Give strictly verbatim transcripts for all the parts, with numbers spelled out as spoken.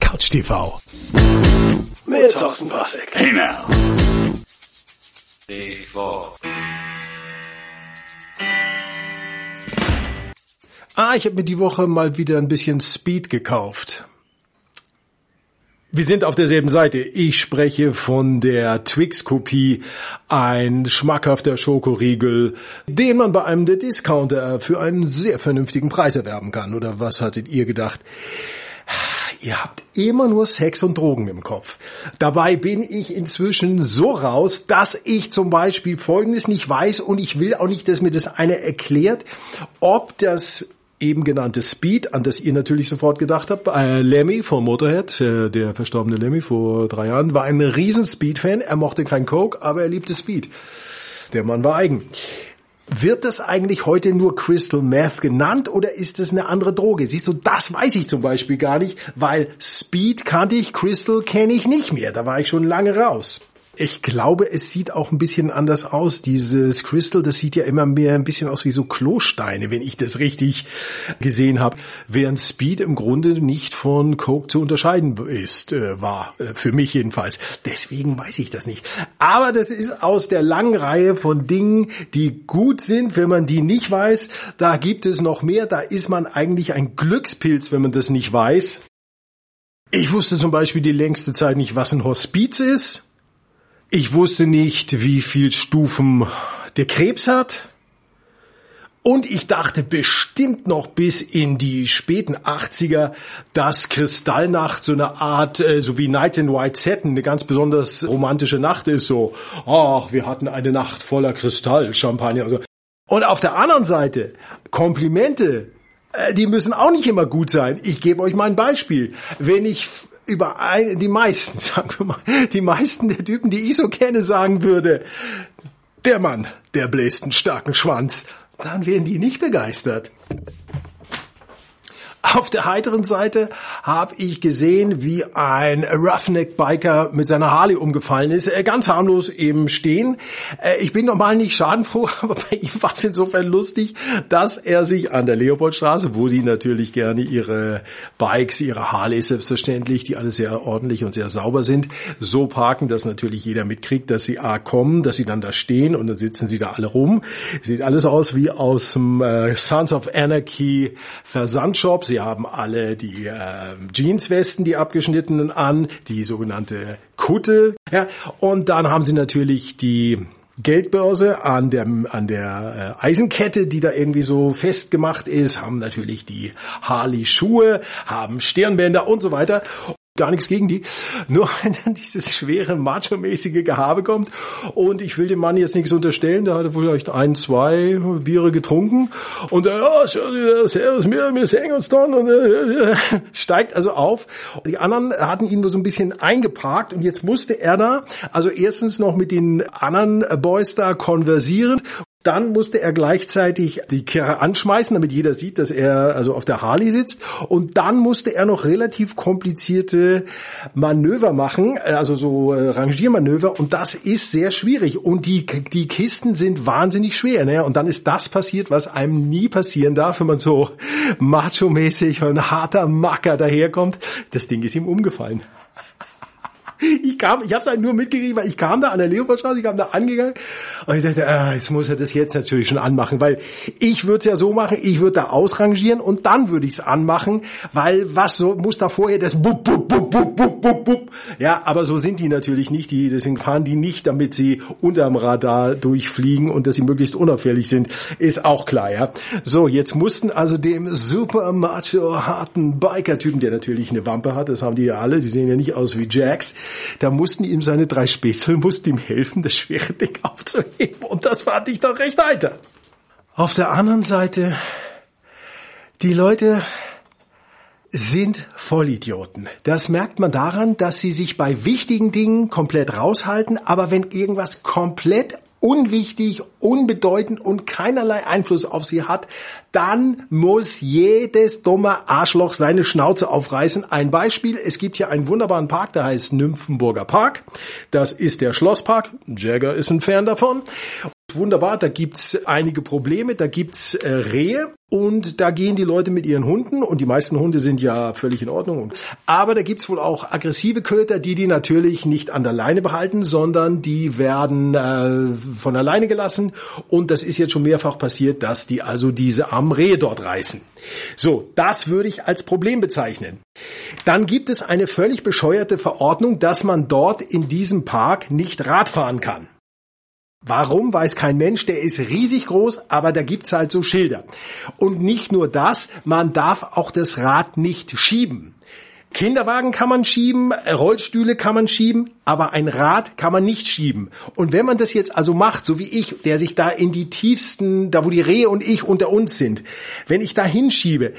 Couch T V mit Thorsten Pasek. Hey now. T V. Ah, ich habe mir die Woche mal wieder ein bisschen Speed gekauft. Wir sind auf derselben Seite. Ich spreche von der Twix-Kopie, ein schmackhafter Schokoriegel, den man bei einem der Discounter für einen sehr vernünftigen Preis erwerben kann. Oder was hattet ihr gedacht? Ihr habt immer nur Sex und Drogen im Kopf. Dabei bin ich inzwischen so raus, dass ich zum Beispiel Folgendes nicht weiß und ich will auch nicht, dass mir das einer erklärt, ob das eben genannte Speed, an das ihr natürlich sofort gedacht habt, äh, Lemmy von Motörhead, äh, der verstorbene Lemmy vor drei Jahren, war ein riesen Speed-Fan. Er mochte kein Coke, aber er liebte Speed. Der Mann war eigen. Wird das eigentlich heute nur Crystal Meth genannt oder ist das eine andere Droge? Siehst du, das weiß ich zum Beispiel gar nicht, weil Speed kannte ich, Crystal kenne ich nicht mehr. Da war ich schon lange raus. Ich glaube, es sieht auch ein bisschen anders aus. Dieses Crystal, das sieht ja immer mehr ein bisschen aus wie so Klosteine, wenn ich das richtig gesehen habe. Während Speed im Grunde nicht von Coke zu unterscheiden ist, äh, war. Äh, für mich jedenfalls. Deswegen weiß ich das nicht. Aber das ist aus der langen Reihe von Dingen, die gut sind, wenn man die nicht weiß. Da gibt es noch mehr. Da ist man eigentlich ein Glückspilz, wenn man das nicht weiß. Ich wusste zum Beispiel die längste Zeit nicht, was ein Hospiz ist. Ich wusste nicht, wie viel Stufen der Krebs hat. Und ich dachte bestimmt noch bis in die späten achtziger, dass Kristallnacht so eine Art, äh, so wie Nights in White Satin, eine ganz besonders romantische Nacht ist. So, ach, wir hatten eine Nacht voller Kristall, Champagner und so. Und auf der anderen Seite, Komplimente, äh, die müssen auch nicht immer gut sein. Ich gebe euch mal ein Beispiel. Wenn ich... über ein, die meisten, sagen wir mal, die meisten der Typen, die ich so kenne, sagen würde, der Mann, der bläst einen starken Schwanz, dann wären die nicht begeistert. Auf der heiteren Seite habe ich gesehen, wie ein Roughneck-Biker mit seiner Harley umgefallen ist, ganz harmlos eben stehen. Ich bin normal nicht schadenfroh, aber bei ihm war es insofern lustig, dass er sich an der Leopoldstraße, wo die natürlich gerne ihre Bikes, ihre Harleys selbstverständlich, die alle sehr ordentlich und sehr sauber sind, so parken, dass natürlich jeder mitkriegt, dass sie A kommen, dass sie dann da stehen und dann sitzen sie da alle rum. Sieht alles aus wie aus dem äh, Sons of Anarchy Versandshop. Sie haben alle die äh, Jeanswesten, die abgeschnittenen an, die sogenannte Kutte. Ja, und dann haben sie natürlich die Geldbörse an der, an der äh, Eisenkette, die da irgendwie so festgemacht ist, haben natürlich die Harley-Schuhe, haben Stirnbänder und so weiter. Gar nichts gegen die. Nur wenn dann dieses schwere, macho-mäßige Gehabe kommt und ich will dem Mann jetzt nichts unterstellen, der hatte vielleicht ein, zwei Biere getrunken und er, oh, servus, wir, wir sehen uns dann und äh, steigt also auf. Die anderen hatten ihn nur so ein bisschen eingeparkt und jetzt musste er da also erstens noch mit den anderen Boys da konversieren. Dann musste er gleichzeitig die Karre anschmeißen, damit jeder sieht, dass er also auf der Harley sitzt. Und dann musste er noch relativ komplizierte Manöver machen, also so Rangiermanöver. Und das ist sehr schwierig. Und die die Kisten sind wahnsinnig schwer. Ne? Und dann ist das passiert, was einem nie passieren darf, wenn man so macho-mäßig und harter Macker daherkommt. Das Ding ist ihm umgefallen. Ich kam, ich hab's halt nur mitgerieben, weil ich kam da an der Leopoldstraße, ich kam da angegangen und ich dachte, ah, jetzt muss er das jetzt natürlich schon anmachen, weil ich würde es ja so machen, ich würde da ausrangieren und dann würde ich es anmachen, weil was so muss da vorher das bup, bup, bup, bup, bup, bup, bup. Ja, aber so sind die natürlich nicht, die deswegen fahren die nicht, damit sie unterm Radar durchfliegen und dass sie möglichst unauffällig sind, ist auch klar, ja. So, jetzt mussten also dem super macho harten Biker-Typen, der natürlich eine Wampe hat, das haben die ja alle, die sehen ja nicht aus wie Jacks, da mussten ihm seine drei Späßel, mussten ihm helfen, das schwere Ding aufzuheben. Und das fand ich doch recht heiter. Auf der anderen Seite, die Leute sind Vollidioten. Das merkt man daran, dass sie sich bei wichtigen Dingen komplett raushalten, aber wenn irgendwas komplett unwichtig, unbedeutend und keinerlei Einfluss auf sie hat, dann muss jedes dumme Arschloch seine Schnauze aufreißen. Ein Beispiel, es gibt hier einen wunderbaren Park, der heißt Nymphenburger Park. Das ist der Schlosspark, Jagger ist ein Fan davon. wunderbar, da gibt's einige Probleme, da gibt's äh, Rehe und da gehen die Leute mit ihren Hunden und die meisten Hunde sind ja völlig in Ordnung. Aber da gibt's wohl auch aggressive Köter, die die natürlich nicht an der Leine behalten, sondern die werden äh, von alleine gelassen und das ist jetzt schon mehrfach passiert, dass die also diese armen Rehe dort reißen. So, das würde ich als Problem bezeichnen. Dann gibt es eine völlig bescheuerte Verordnung, dass man dort in diesem Park nicht Rad fahren kann. Warum, weiß kein Mensch, der ist riesig groß, aber da gibt's halt so Schilder. Und nicht nur das, man darf auch das Rad nicht schieben. Kinderwagen kann man schieben, Rollstühle kann man schieben, aber ein Rad kann man nicht schieben. Und wenn man das jetzt also macht, so wie ich, der sich da in die tiefsten, da wo die Rehe und ich unter uns sind, wenn ich da hinschiebe,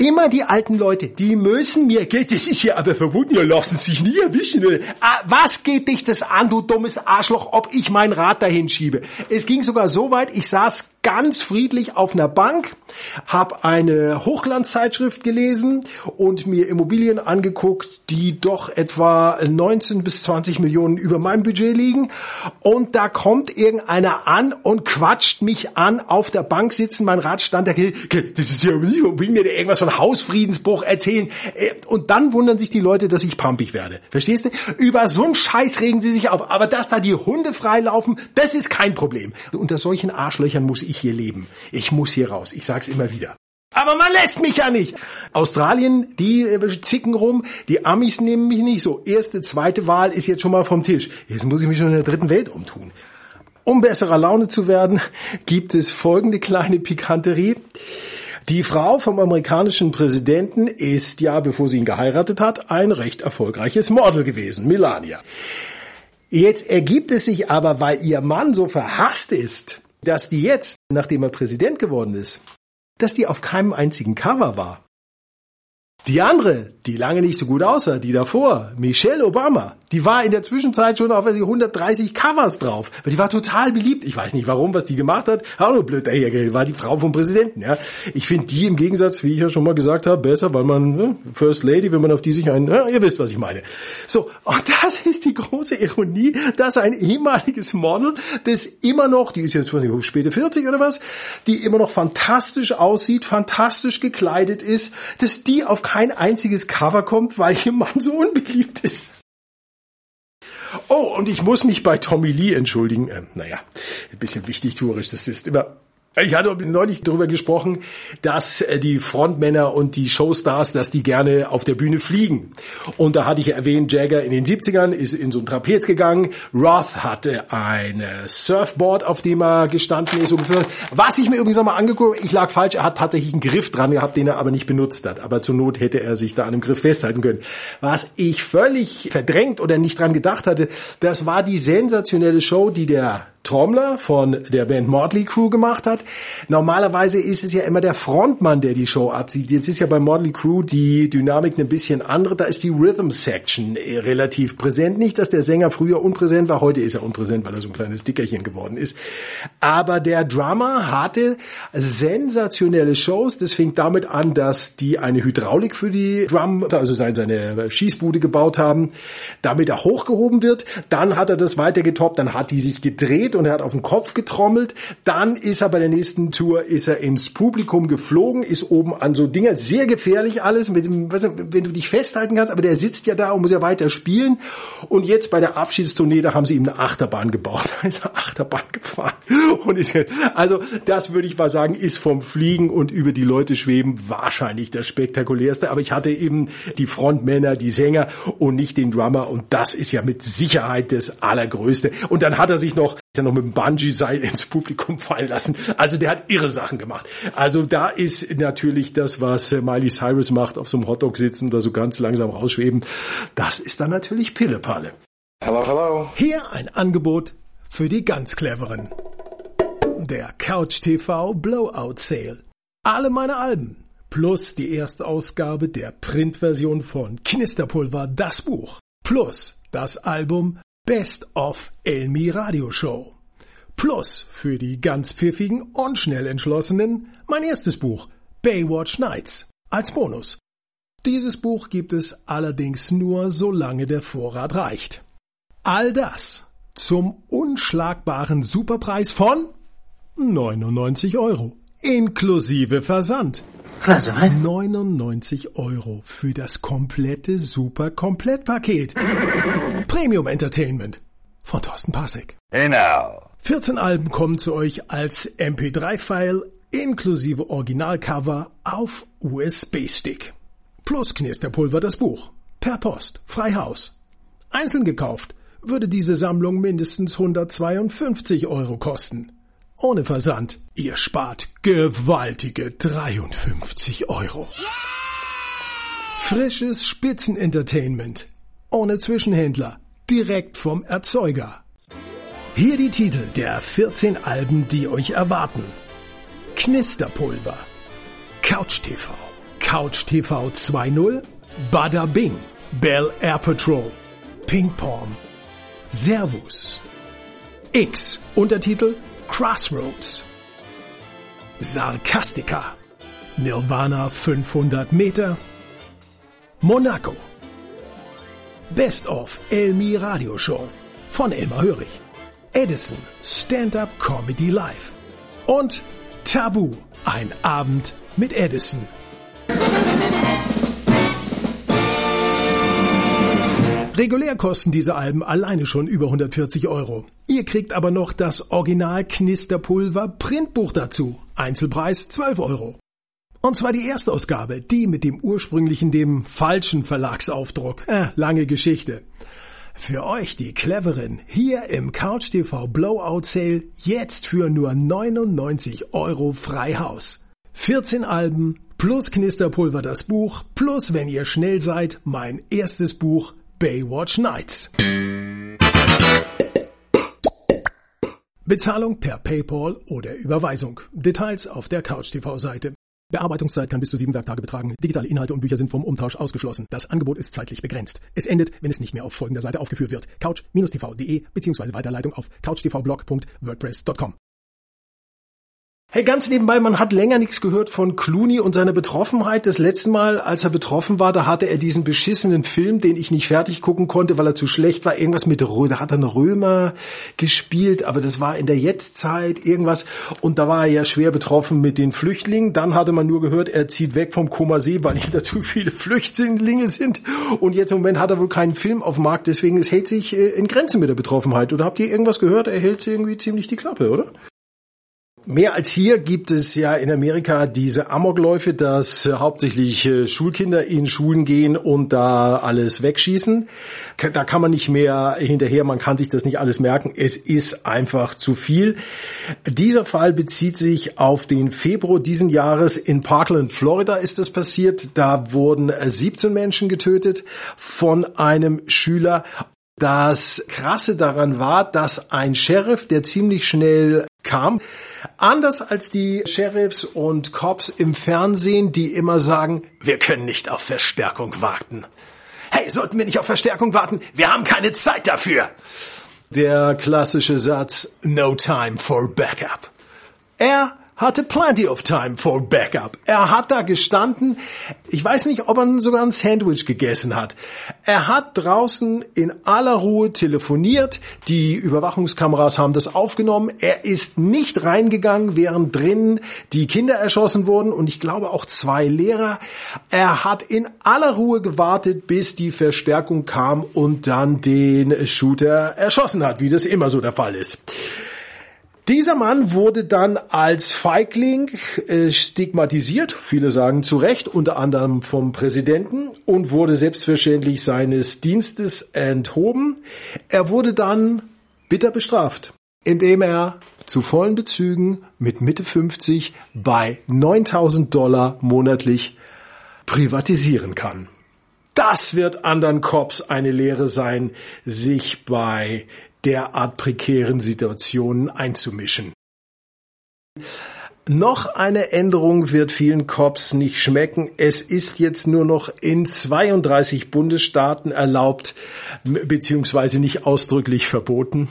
immer die alten Leute, die müssen mir, geht, das ist ja aber verboten, ja, lassen sich nie erwischen. Ah, was geht dich das an, du dummes Arschloch, ob ich mein Rad dahin schiebe? Es ging sogar so weit, ich saß ganz friedlich auf einer Bank, habe eine Hochglanzzeitschrift gelesen und mir Immobilien angeguckt, die doch etwa neunzehn bis zwanzig Millionen über meinem Budget liegen. Und da kommt irgendeiner an und quatscht mich an, auf der Bank sitzen, mein Rad stand da, das ist ja, will mir da irgendwas von Hausfriedensbruch erzählen. Und dann wundern sich die Leute, dass ich pampig werde. Verstehst du? Über so einen Scheiß regen sie sich auf. Aber dass da die Hunde freilaufen, das ist kein Problem. Unter solchen Arschlöchern muss ich hier leben. Ich muss hier raus. Ich sag's immer wieder. Aber man lässt mich ja nicht. Australien, die äh, zicken rum, die Amis nehmen mich nicht so. Erste, zweite Wahl ist jetzt schon mal vom Tisch. Jetzt muss ich mich schon in der dritten Welt umtun. Um besserer Laune zu werden, gibt es folgende kleine Pikanterie. Die Frau vom amerikanischen Präsidenten ist ja, bevor sie ihn geheiratet hat, ein recht erfolgreiches Model gewesen, Melania. Jetzt ergibt es sich aber, weil ihr Mann so verhasst ist, dass die jetzt, nachdem er Präsident geworden ist, dass die auf keinem einzigen Cover war. Die andere, die lange nicht so gut aussah, die davor, Michelle Obama, die war in der Zwischenzeit schon auf hundertdreißig Covers drauf. Weil die war total beliebt. Ich weiß nicht warum, was die gemacht hat. Auch nur blöd dahergeredet, war die Frau vom Präsidenten. Ja. Ich finde die im Gegensatz, wie ich ja schon mal gesagt habe, besser, weil man, ne, First Lady, wenn man auf die sich einen, ja, ihr wisst, was ich meine. So, und das ist die große Ironie, dass ein ehemaliges Model, das immer noch, die ist jetzt schon späte vierzig oder was, die immer noch fantastisch aussieht, fantastisch gekleidet ist, dass die auf kein einziges Cover kommt, weil ihr Mann so unbeliebt ist. Oh, und ich muss mich bei Tommy Lee entschuldigen. Ähm, naja, ein bisschen wichtigtuerisch, das ist immer... Ich hatte neulich darüber gesprochen, dass die Frontmänner und die Showstars, dass die gerne auf der Bühne fliegen. Und da hatte ich erwähnt, Jagger in den siebzigern ist in so ein Trapez gegangen. Roth hatte ein Surfboard, auf dem er gestanden ist. Was ich mir übrigens nochmal angeguckt habe, ich lag falsch, er hat tatsächlich einen Griff dran gehabt, den er aber nicht benutzt hat. Aber zur Not hätte er sich da an einem Griff festhalten können. Was ich völlig verdrängt oder nicht dran gedacht hatte, das war die sensationelle Show, die der Trommler von der Band Mötley Crüe gemacht hat. Normalerweise ist es ja immer der Frontmann, der die Show abzieht. Jetzt ist ja bei Mötley Crüe die Dynamik ein bisschen andere. Da ist die Rhythm-Section relativ präsent. Nicht, dass der Sänger früher unpräsent war. Heute ist er unpräsent, weil er so ein kleines Dickerchen geworden ist. Aber der Drummer hatte sensationelle Shows. Das fing damit an, dass die eine Hydraulik für die Drum, also seine Schießbude gebaut haben, damit er hochgehoben wird. Dann hat er das weiter getoppt. Dann hat die sich gedreht und er hat auf den Kopf getrommelt. Dann ist er bei der nächsten Tour ist er ins Publikum geflogen, ist oben an so Dinger, sehr gefährlich alles, mit dem, was, wenn du dich festhalten kannst, aber der sitzt ja da und muss ja weiter spielen. Und jetzt bei der Abschiedstournee, da haben sie ihm eine Achterbahn gebaut. Da ist er Achterbahn gefahren. Und ist, also das würde ich mal sagen, ist vom Fliegen und über die Leute schweben wahrscheinlich das Spektakulärste. Aber ich hatte eben die Frontmänner, die Sänger und nicht den Drummer. Und das ist ja mit Sicherheit das Allergrößte. Und dann hat er sich noch dann noch mit dem Bungee-Seil ins Publikum fallen lassen. Also der hat irre Sachen gemacht. Also da ist natürlich das, was Miley Cyrus macht, auf so einem Hotdog sitzen, da so ganz langsam rausschweben. Das ist dann natürlich Pillepalle. Hello, hello. Hier ein Angebot für die ganz Cleveren. Der Couch-T V Blowout Sale. Alle meine Alben plus die Erstausgabe der Printversion von Knisterpulver, das Buch, plus das Album Best of Elmi Radio Show. Plus für die ganz pfiffigen und schnell entschlossenen mein erstes Buch Baywatch Nights als Bonus. Dieses Buch gibt es allerdings nur, solange der Vorrat reicht. All das zum unschlagbaren Superpreis von neunundneunzig Euro. Inklusive Versand. Klasse, was? neunundneunzig Euro für das komplette Super-Komplett-Paket. Premium Entertainment von Thorsten Pasek. Genau. vierzehn Alben kommen zu euch als M P drei File inklusive Originalcover auf U S B Stick. Plus Knisterpulver das Buch. Per Post, frei Haus. Einzeln gekauft würde diese Sammlung mindestens hundertzweiundfünfzig Euro kosten. Ohne Versand. Ihr spart gewaltige dreiundfünfzig Euro. Yeah! Frisches Spitzenentertainment. Ohne Zwischenhändler. Direkt vom Erzeuger. Hier die Titel der vierzehn Alben, die euch erwarten. Knisterpulver. Couch T V. Couch T V zwei punkt null. Bada Bing. Bel Air Patrol. Ping Pong. Servus. X. Untertitel. Crossroads. Sarkastika. Nirvana fünfhundert Meter. Monaco. Best of Elmi Radio Show von Elmar Hörig. Edison Stand-Up Comedy Live. Und Tabu. Ein Abend mit Edison. Regulär kosten diese Alben alleine schon über hundertvierzig Euro. Ihr kriegt aber noch das Original Knisterpulver Printbuch dazu. Einzelpreis zwölf Euro. Und zwar die Erstausgabe, die mit dem ursprünglichen, dem falschen Verlagsaufdruck. Äh, lange Geschichte. Für euch die Cleveren hier im Couch T V Blowout Sale jetzt für nur neunundneunzig Euro frei Haus. vierzehn Alben plus Knisterpulver das Buch plus, wenn ihr schnell seid, mein erstes Buch Baywatch Nights. Bezahlung per PayPal oder Überweisung. Details auf der Couch T V Seite. Bearbeitungszeit kann bis zu sieben Werktage betragen. Digitale Inhalte und Bücher sind vom Umtausch ausgeschlossen. Das Angebot ist zeitlich begrenzt. Es endet, wenn es nicht mehr auf folgender Seite aufgeführt wird. couch T V punkt de bzw. Weiterleitung auf couch T V blog punkt wordpress punkt com. Hey, ganz nebenbei, man hat länger nichts gehört von Clooney und seiner Betroffenheit. Das letzte Mal, als er betroffen war, da hatte er diesen beschissenen Film, den ich nicht fertig gucken konnte, weil er zu schlecht war. Irgendwas mit Römer, da hat er einen Römer gespielt, aber das war in der Jetztzeit irgendwas. Und da war er ja schwer betroffen mit den Flüchtlingen. Dann hatte man nur gehört, er zieht weg vom Comer See, weil ihm da zu viele Flüchtlinge sind. Und jetzt im Moment hat er wohl keinen Film auf dem Markt, deswegen es hält sich in Grenzen mit der Betroffenheit. Oder habt ihr irgendwas gehört? Er hält irgendwie ziemlich die Klappe, oder? Mehr als hier gibt es ja in Amerika diese Amokläufe, dass äh, hauptsächlich äh, Schulkinder in Schulen gehen und da alles wegschießen. Ka- da kann man nicht mehr hinterher, man kann sich das nicht alles merken. Es ist einfach zu viel. Dieser Fall bezieht sich auf den Februar diesen Jahres. In Parkland, Florida ist das passiert. Da wurden siebzehn Menschen getötet von einem Schüler. Das Krasse daran war, dass ein Sheriff, der ziemlich schnell kam, anders als die Sheriffs und Cops im Fernsehen, die immer sagen, wir können nicht auf Verstärkung warten. Hey, sollten wir nicht auf Verstärkung warten? Wir haben keine Zeit dafür. Der klassische Satz, no time for backup. Er hatte plenty of time for backup. Er hat da gestanden. Ich weiß nicht, ob er sogar ein Sandwich gegessen hat. Er hat draußen in aller Ruhe telefoniert. Die Überwachungskameras haben das aufgenommen. Er ist nicht reingegangen, während drinnen die Kinder erschossen wurden und ich glaube auch zwei Lehrer. Er hat in aller Ruhe gewartet, bis die Verstärkung kam und dann den Shooter erschossen hat, wie das immer so der Fall ist. Dieser Mann wurde dann als Feigling äh, stigmatisiert, viele sagen zu Recht, unter anderem vom Präsidenten, und wurde selbstverständlich seines Dienstes enthoben. Er wurde dann bitter bestraft, indem er zu vollen Bezügen mit Mitte fünfzig bei neuntausend Dollar monatlich privatisieren kann. Das wird anderen Cops eine Lehre sein, sich bei derart prekären Situationen einzumischen. Noch eine Änderung wird vielen Cops nicht schmecken. Es ist jetzt nur noch in zweiunddreißig Bundesstaaten erlaubt, beziehungsweise nicht ausdrücklich verboten,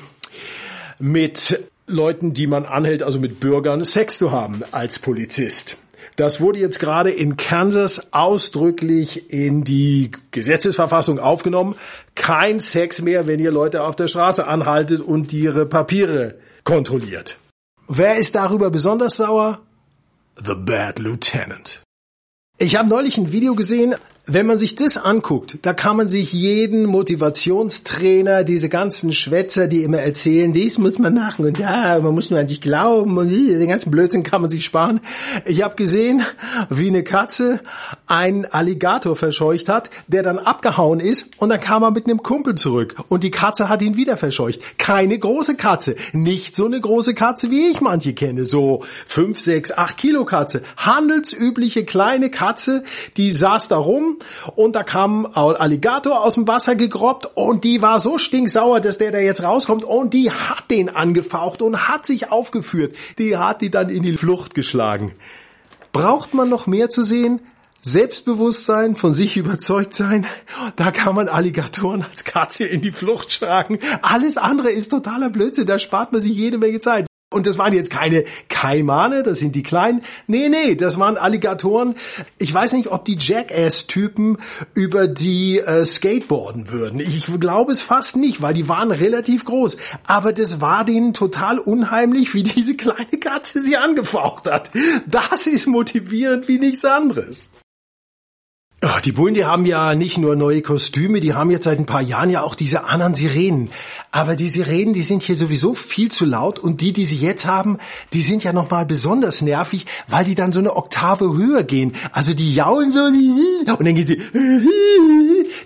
mit Leuten, die man anhält, also mit Bürgern, Sex zu haben als Polizist. Das wurde jetzt gerade in Kansas ausdrücklich in die Gesetzesverfassung aufgenommen. Kein Sex mehr, wenn ihr Leute auf der Straße anhaltet und ihre Papiere kontrolliert. Wer ist darüber besonders sauer? The Bad Lieutenant. Ich habe neulich ein Video gesehen. Wenn man sich das anguckt, da kann man sich jeden Motivationstrainer, diese ganzen Schwätzer, die immer erzählen, dies muss man machen und ja, man muss nur an sich glauben und den ganzen Blödsinn kann man sich sparen. Ich habe gesehen, wie eine Katze einen Alligator verscheucht hat, der dann abgehauen ist und dann kam er mit einem Kumpel zurück und die Katze hat ihn wieder verscheucht. Keine große Katze, nicht so eine große Katze, wie ich manche kenne, so fünf, sechs, acht Kilo Katze. Handelsübliche kleine Katze, die saß da rum. Und da kam ein Alligator aus dem Wasser gegrobbt und die war so stinksauer, dass der da jetzt rauskommt und die hat den angefaucht und hat sich aufgeführt. Die hat die dann in die Flucht geschlagen. Braucht man noch mehr zu sehen? Selbstbewusstsein, von sich überzeugt sein. Da kann man Alligatoren als Katze in die Flucht schlagen. Alles andere ist totaler Blödsinn, da spart man sich jede Menge Zeit. Und das waren jetzt keine Kaimane, das sind die kleinen. Nee, nee, das waren Alligatoren. Ich weiß nicht, ob die Jackass-Typen über die äh, skateboarden würden. Ich glaube es fast nicht, weil die waren relativ groß. Aber das war denen total unheimlich, wie diese kleine Katze sie angefaucht hat. Das ist motivierend wie nichts anderes. Die Bullen, die haben ja nicht nur neue Kostüme, die haben jetzt seit ein paar Jahren ja auch diese anderen Sirenen. Aber die Sirenen, die sind hier sowieso viel zu laut und die, die sie jetzt haben, die sind ja nochmal besonders nervig, weil die dann so eine Oktave höher gehen. Also die jaulen so und dann gehen sie.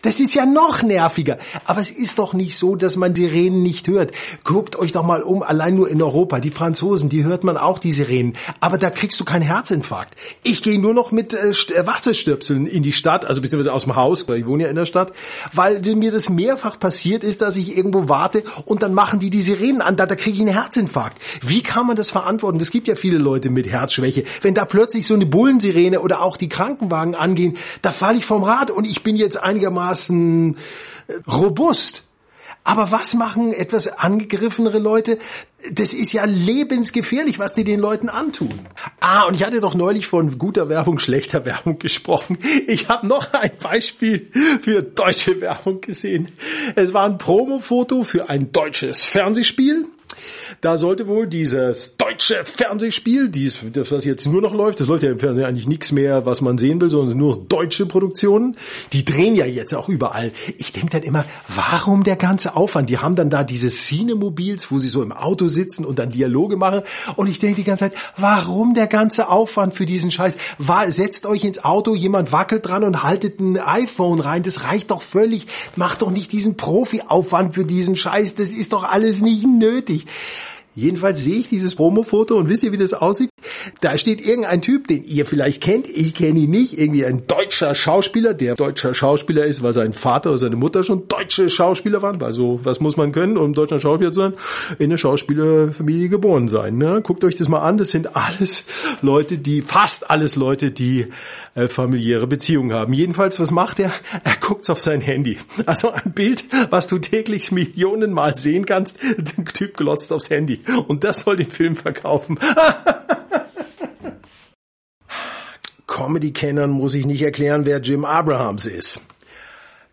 Das ist ja noch nerviger. Aber es ist doch nicht so, dass man Sirenen nicht hört. Guckt euch doch mal um, allein nur in Europa. Die Franzosen, die hört man auch, die Sirenen. Aber da kriegst du keinen Herzinfarkt. Ich gehe nur noch mit äh, Wasserstöpseln in die Stadt, also beziehungsweise aus dem Haus, weil ich wohne ja in der Stadt, weil mir das mehrfach passiert ist, dass ich irgendwo warte und dann machen die die Sirenen an, da, da kriege ich einen Herzinfarkt. Wie kann man das verantworten? Es gibt ja viele Leute mit Herzschwäche. Wenn da plötzlich so eine Bullensirene oder auch die Krankenwagen angehen, da falle ich vom Rad und ich bin jetzt einigermaßen robust. Aber was machen etwas angegriffenere Leute? Das ist ja lebensgefährlich, was die den Leuten antun. Ah, und ich hatte doch neulich von guter Werbung, schlechter Werbung gesprochen. Ich habe noch ein Beispiel für deutsche Werbung gesehen. Es war ein Promofoto für ein deutsches Fernsehspiel. Da sollte wohl dieses deutsche Fernsehspiel, dies, das was jetzt nur noch läuft, das läuft ja im Fernsehen eigentlich nichts mehr, was man sehen will, sondern nur deutsche Produktionen, die drehen ja jetzt auch überall. Ich denke dann immer, warum der ganze Aufwand? Die haben dann da diese Cinemobils, wo sie so im Auto sitzen und dann Dialoge machen und ich denke die ganze Zeit, warum der ganze Aufwand für diesen Scheiß? War, setzt euch ins Auto, jemand wackelt dran und haltet ein iPhone rein, das reicht doch völlig. Macht doch nicht diesen Profi-Aufwand für diesen Scheiß, das ist doch alles nicht nötig. Jedenfalls sehe ich dieses Promofoto und wisst ihr, wie das aussieht? Da steht irgendein Typ, den ihr vielleicht kennt, ich kenne ihn nicht, irgendwie ein deutscher Schauspieler, der deutscher Schauspieler ist, weil sein Vater oder seine Mutter schon deutsche Schauspieler waren, weil so, was muss man können, um deutscher Schauspieler zu sein? In einer Schauspielerfamilie geboren sein, ne? Guckt euch das mal an, das sind alles Leute, die, fast alles Leute, die äh, familiäre Beziehungen haben. Jedenfalls, was macht er? Er guckt's auf sein Handy. Also ein Bild, was du täglich millionenmal sehen kannst, der Typ glotzt aufs Handy. Und das soll den Film verkaufen. Comedy-Kennern muss ich nicht erklären, wer Jim Abrahams ist.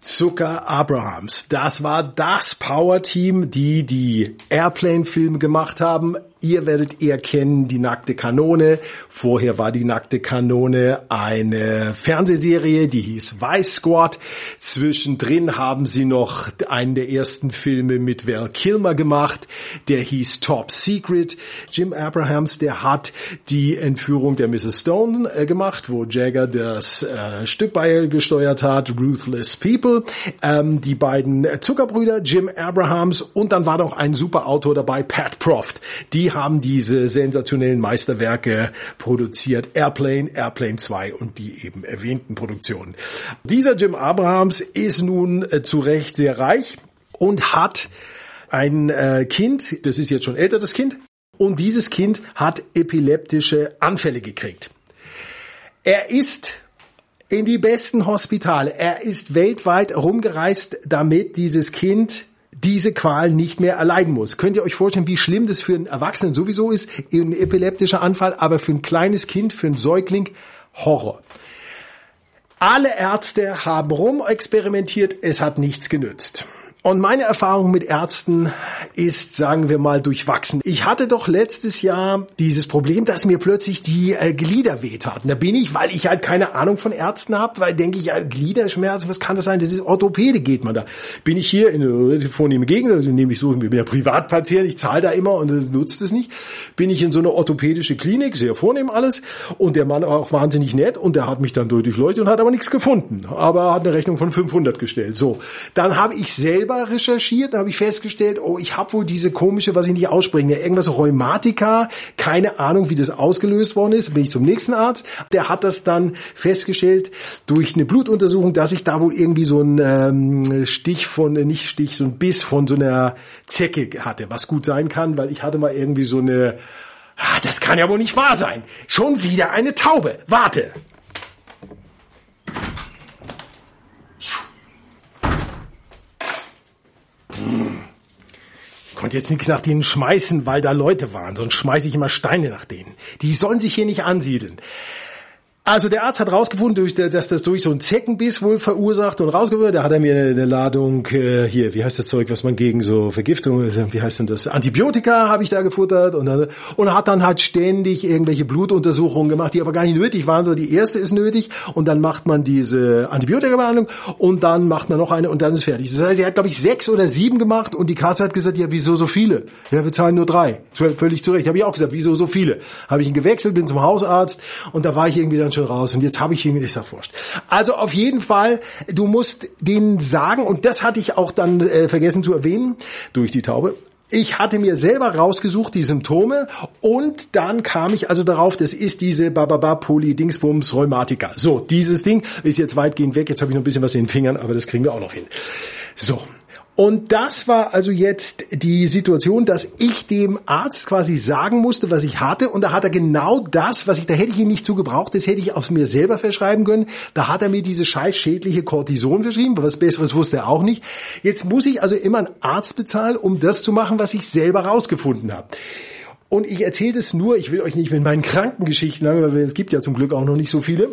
Zucker Abrahams, das war das Power-Team, die die Airplane-Filme gemacht haben. Ihr werdet eher kennen die nackte Kanone. Vorher war die nackte Kanone eine Fernsehserie, die hieß Vice Squad. Zwischendrin haben sie noch einen der ersten Filme mit Val Kilmer gemacht. Der hieß Top Secret. Jim Abrahams, der hat die Entführung der Missus Stone äh, gemacht, wo Jagger das äh, Stückbeil gesteuert hat. Ruthless People. Ähm, die beiden Zuckerbrüder, Jim Abrahams und dann war noch ein super Autor dabei, Pat Proft. Die haben diese sensationellen Meisterwerke produziert. Airplane, Airplane zwei und die eben erwähnten Produktionen. Dieser Jim Abrahams ist nun äh, zu Recht sehr reich und hat ein äh, Kind, das ist jetzt schon älter, das Kind, und dieses Kind hat epileptische Anfälle gekriegt. Er ist in die besten Hospitale, er ist weltweit rumgereist, damit dieses Kind diese Qual nicht mehr erleiden muss. Könnt ihr euch vorstellen, wie schlimm das für einen Erwachsenen sowieso ist, ein epileptischer Anfall, aber für ein kleines Kind, für einen Säugling, Horror. Alle Ärzte haben rumexperimentiert, es hat nichts genützt. Und meine Erfahrung mit Ärzten ist, sagen wir mal, durchwachsen. Ich hatte doch letztes Jahr dieses Problem, dass mir plötzlich die äh, Glieder wehtaten. Da bin ich, weil ich halt keine Ahnung von Ärzten habe, weil denke ich, ja, Gliederschmerzen, was kann das sein? Das ist Orthopäde, geht man da. Bin ich hier in eine vornehme Gegend, also nehme ich so, ich bin ja Privatpatient, ich zahle da immer und äh, nutze das nicht. Bin ich in so eine orthopädische Klinik, sehr vornehm alles, und der Mann auch wahnsinnig nett und der hat mich dann durchleuchtet und hat aber nichts gefunden. Aber hat eine Rechnung von fünfhundert gestellt. So, dann habe ich selber recherchiert, da habe ich festgestellt, oh, ich habe wohl diese komische, was ich nicht ausspreche, irgendwas Rheumatika, keine Ahnung, wie das ausgelöst worden ist, bin ich zum nächsten Arzt, der hat das dann festgestellt durch eine Blutuntersuchung, dass ich da wohl irgendwie so ein ähm, Stich von, nicht Stich, so ein Biss von so einer Zecke hatte, was gut sein kann, weil ich hatte mal irgendwie so eine, ah, das kann ja wohl nicht wahr sein, schon wieder eine Taube, warte. Ich konnte jetzt nichts nach denen schmeißen, weil da Leute waren, sonst schmeiße ich immer Steine nach denen. Die sollen sich hier nicht ansiedeln. Also der Arzt hat rausgefunden, dass das durch so einen Zeckenbiss wohl verursacht und rausgefunden, da hat er mir eine Ladung, äh, hier, wie heißt das Zeug, was man gegen so Vergiftung, wie heißt denn das, Antibiotika habe ich da gefuttert und, dann, und hat dann halt ständig irgendwelche Blutuntersuchungen gemacht, die aber gar nicht nötig waren, sondern die erste ist nötig und dann macht man diese Antibiotika-Behandlung und dann macht man noch eine und dann ist fertig. Das heißt, er hat, glaube ich, sechs oder sieben gemacht und die Kasse hat gesagt, ja, wieso so viele? Ja, wir zahlen nur drei. Völlig zu Recht. Habe ich auch gesagt, wieso so viele? Habe ich ihn gewechselt, bin zum Hausarzt und da war ich irgendwie dann schon raus und jetzt habe ich ihn, ist ja wurscht. Also auf jeden Fall, du musst denen sagen, und das hatte ich auch dann äh, vergessen zu erwähnen, durch die Taube, ich hatte mir selber rausgesucht die Symptome und dann kam ich also darauf, das ist diese Bababa Poly Dingsbums Rheumatika. So, dieses Ding ist jetzt weitgehend weg, jetzt habe ich noch ein bisschen was in den Fingern, aber das kriegen wir auch noch hin. So. Und das war also jetzt die Situation, dass ich dem Arzt quasi sagen musste, was ich hatte. Und da hat er genau das, was ich, da hätte ich ihn nicht zugebraucht, das hätte ich aus mir selber verschreiben können. Da hat er mir diese scheiß schädliche Cortison verschrieben, was Besseres wusste er auch nicht. Jetzt muss ich also immer einen Arzt bezahlen, um das zu machen, was ich selber rausgefunden habe. Und ich erzähle das nur, ich will euch nicht mit meinen Krankengeschichten sagen, weil es gibt ja zum Glück auch noch nicht so viele.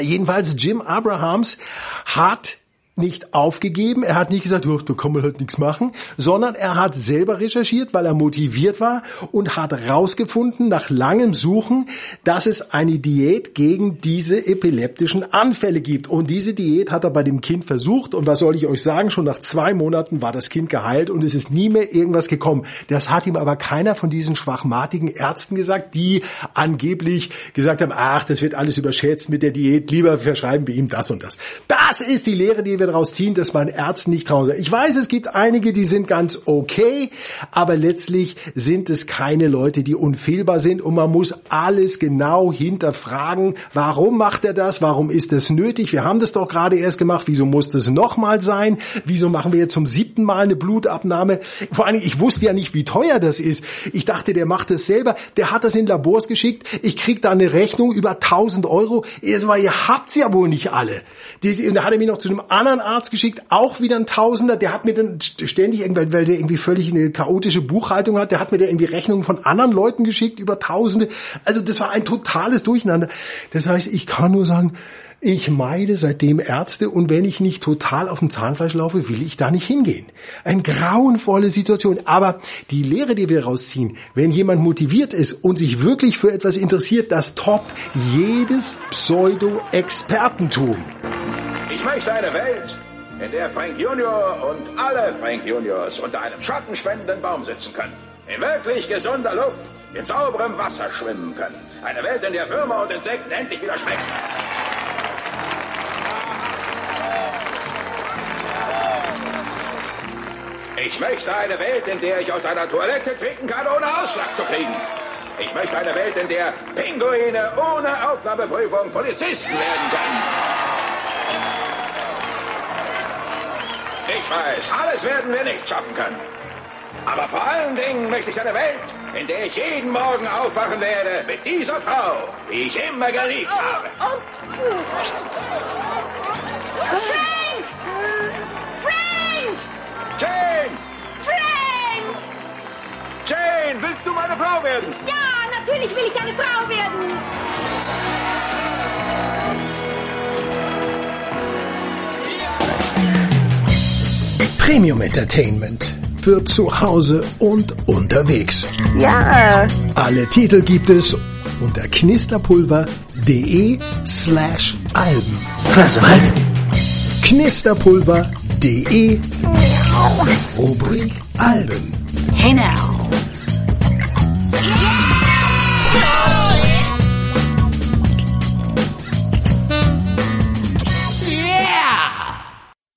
Jedenfalls Jim Abrahams hat nicht aufgegeben, er hat nicht gesagt, oh, da kann man halt nichts machen, sondern er hat selber recherchiert, weil er motiviert war und hat rausgefunden, nach langem Suchen, dass es eine Diät gegen diese epileptischen Anfälle gibt. Und diese Diät hat er bei dem Kind versucht und was soll ich euch sagen, schon nach zwei Monaten war das Kind geheilt und es ist nie mehr irgendwas gekommen. Das hat ihm aber keiner von diesen schwachmatigen Ärzten gesagt, die angeblich gesagt haben, ach, das wird alles überschätzt mit der Diät, lieber verschreiben wir ihm das und das. Das ist die Lehre, die wir daraus ziehen, dass man Ärzten nicht trauen soll. Ich weiß, es gibt einige, die sind ganz okay, aber letztlich sind es keine Leute, die unfehlbar sind und man muss alles genau hinterfragen. Warum macht er das? Warum ist das nötig? Wir haben das doch gerade erst gemacht. Wieso muss das nochmal sein? Wieso machen wir jetzt zum siebten Mal eine Blutabnahme? Vor allem, ich wusste ja nicht, wie teuer das ist. Ich dachte, der macht das selber. Der hat das in Labors geschickt. Ich kriege da eine Rechnung über tausend Euro. Erstmal, ihr habt's ja wohl nicht alle. Und da hat er mich noch zu einem anderen Arzt geschickt, auch wieder ein Tausender, der hat mir dann ständig, weil der irgendwie völlig eine chaotische Buchhaltung hat, der hat mir da irgendwie Rechnungen von anderen Leuten geschickt, über Tausende, also das war ein totales Durcheinander. Das heißt, ich kann nur sagen, ich meide seitdem Ärzte und wenn ich nicht total auf dem Zahnfleisch laufe, will ich da nicht hingehen. Eine grauenvolle Situation, aber die Lehre, die wir rausziehen, wenn jemand motiviert ist und sich wirklich für etwas interessiert, das toppt jedes Pseudo-Expertentum. Ich möchte eine Welt, in der Frank Junior und alle Frank Juniors unter einem schattenspendenden Baum sitzen können. In wirklich gesunder Luft, in sauberem Wasser schwimmen können. Eine Welt, in der Würmer und Insekten endlich wieder schmecken. Ich möchte eine Welt, in der ich aus einer Toilette trinken kann, ohne Ausschlag zu kriegen. Ich möchte eine Welt, in der Pinguine ohne Aufnahmeprüfung Polizisten werden können. Ich weiß, alles werden wir nicht schaffen können. Aber vor allen Dingen möchte ich eine Welt, in der ich jeden Morgen aufwachen werde mit dieser Frau, die ich immer geliebt habe. Frank! Frank! Jim! Jane, willst du meine Frau werden? Ja, natürlich will ich eine Frau werden. Premium Entertainment. Für zu Hause und unterwegs. Ja. Alle Titel gibt es unter knisterpulver.de slash Alben. Also halt. knisterpulver.de Rubrik Alben. Hey now.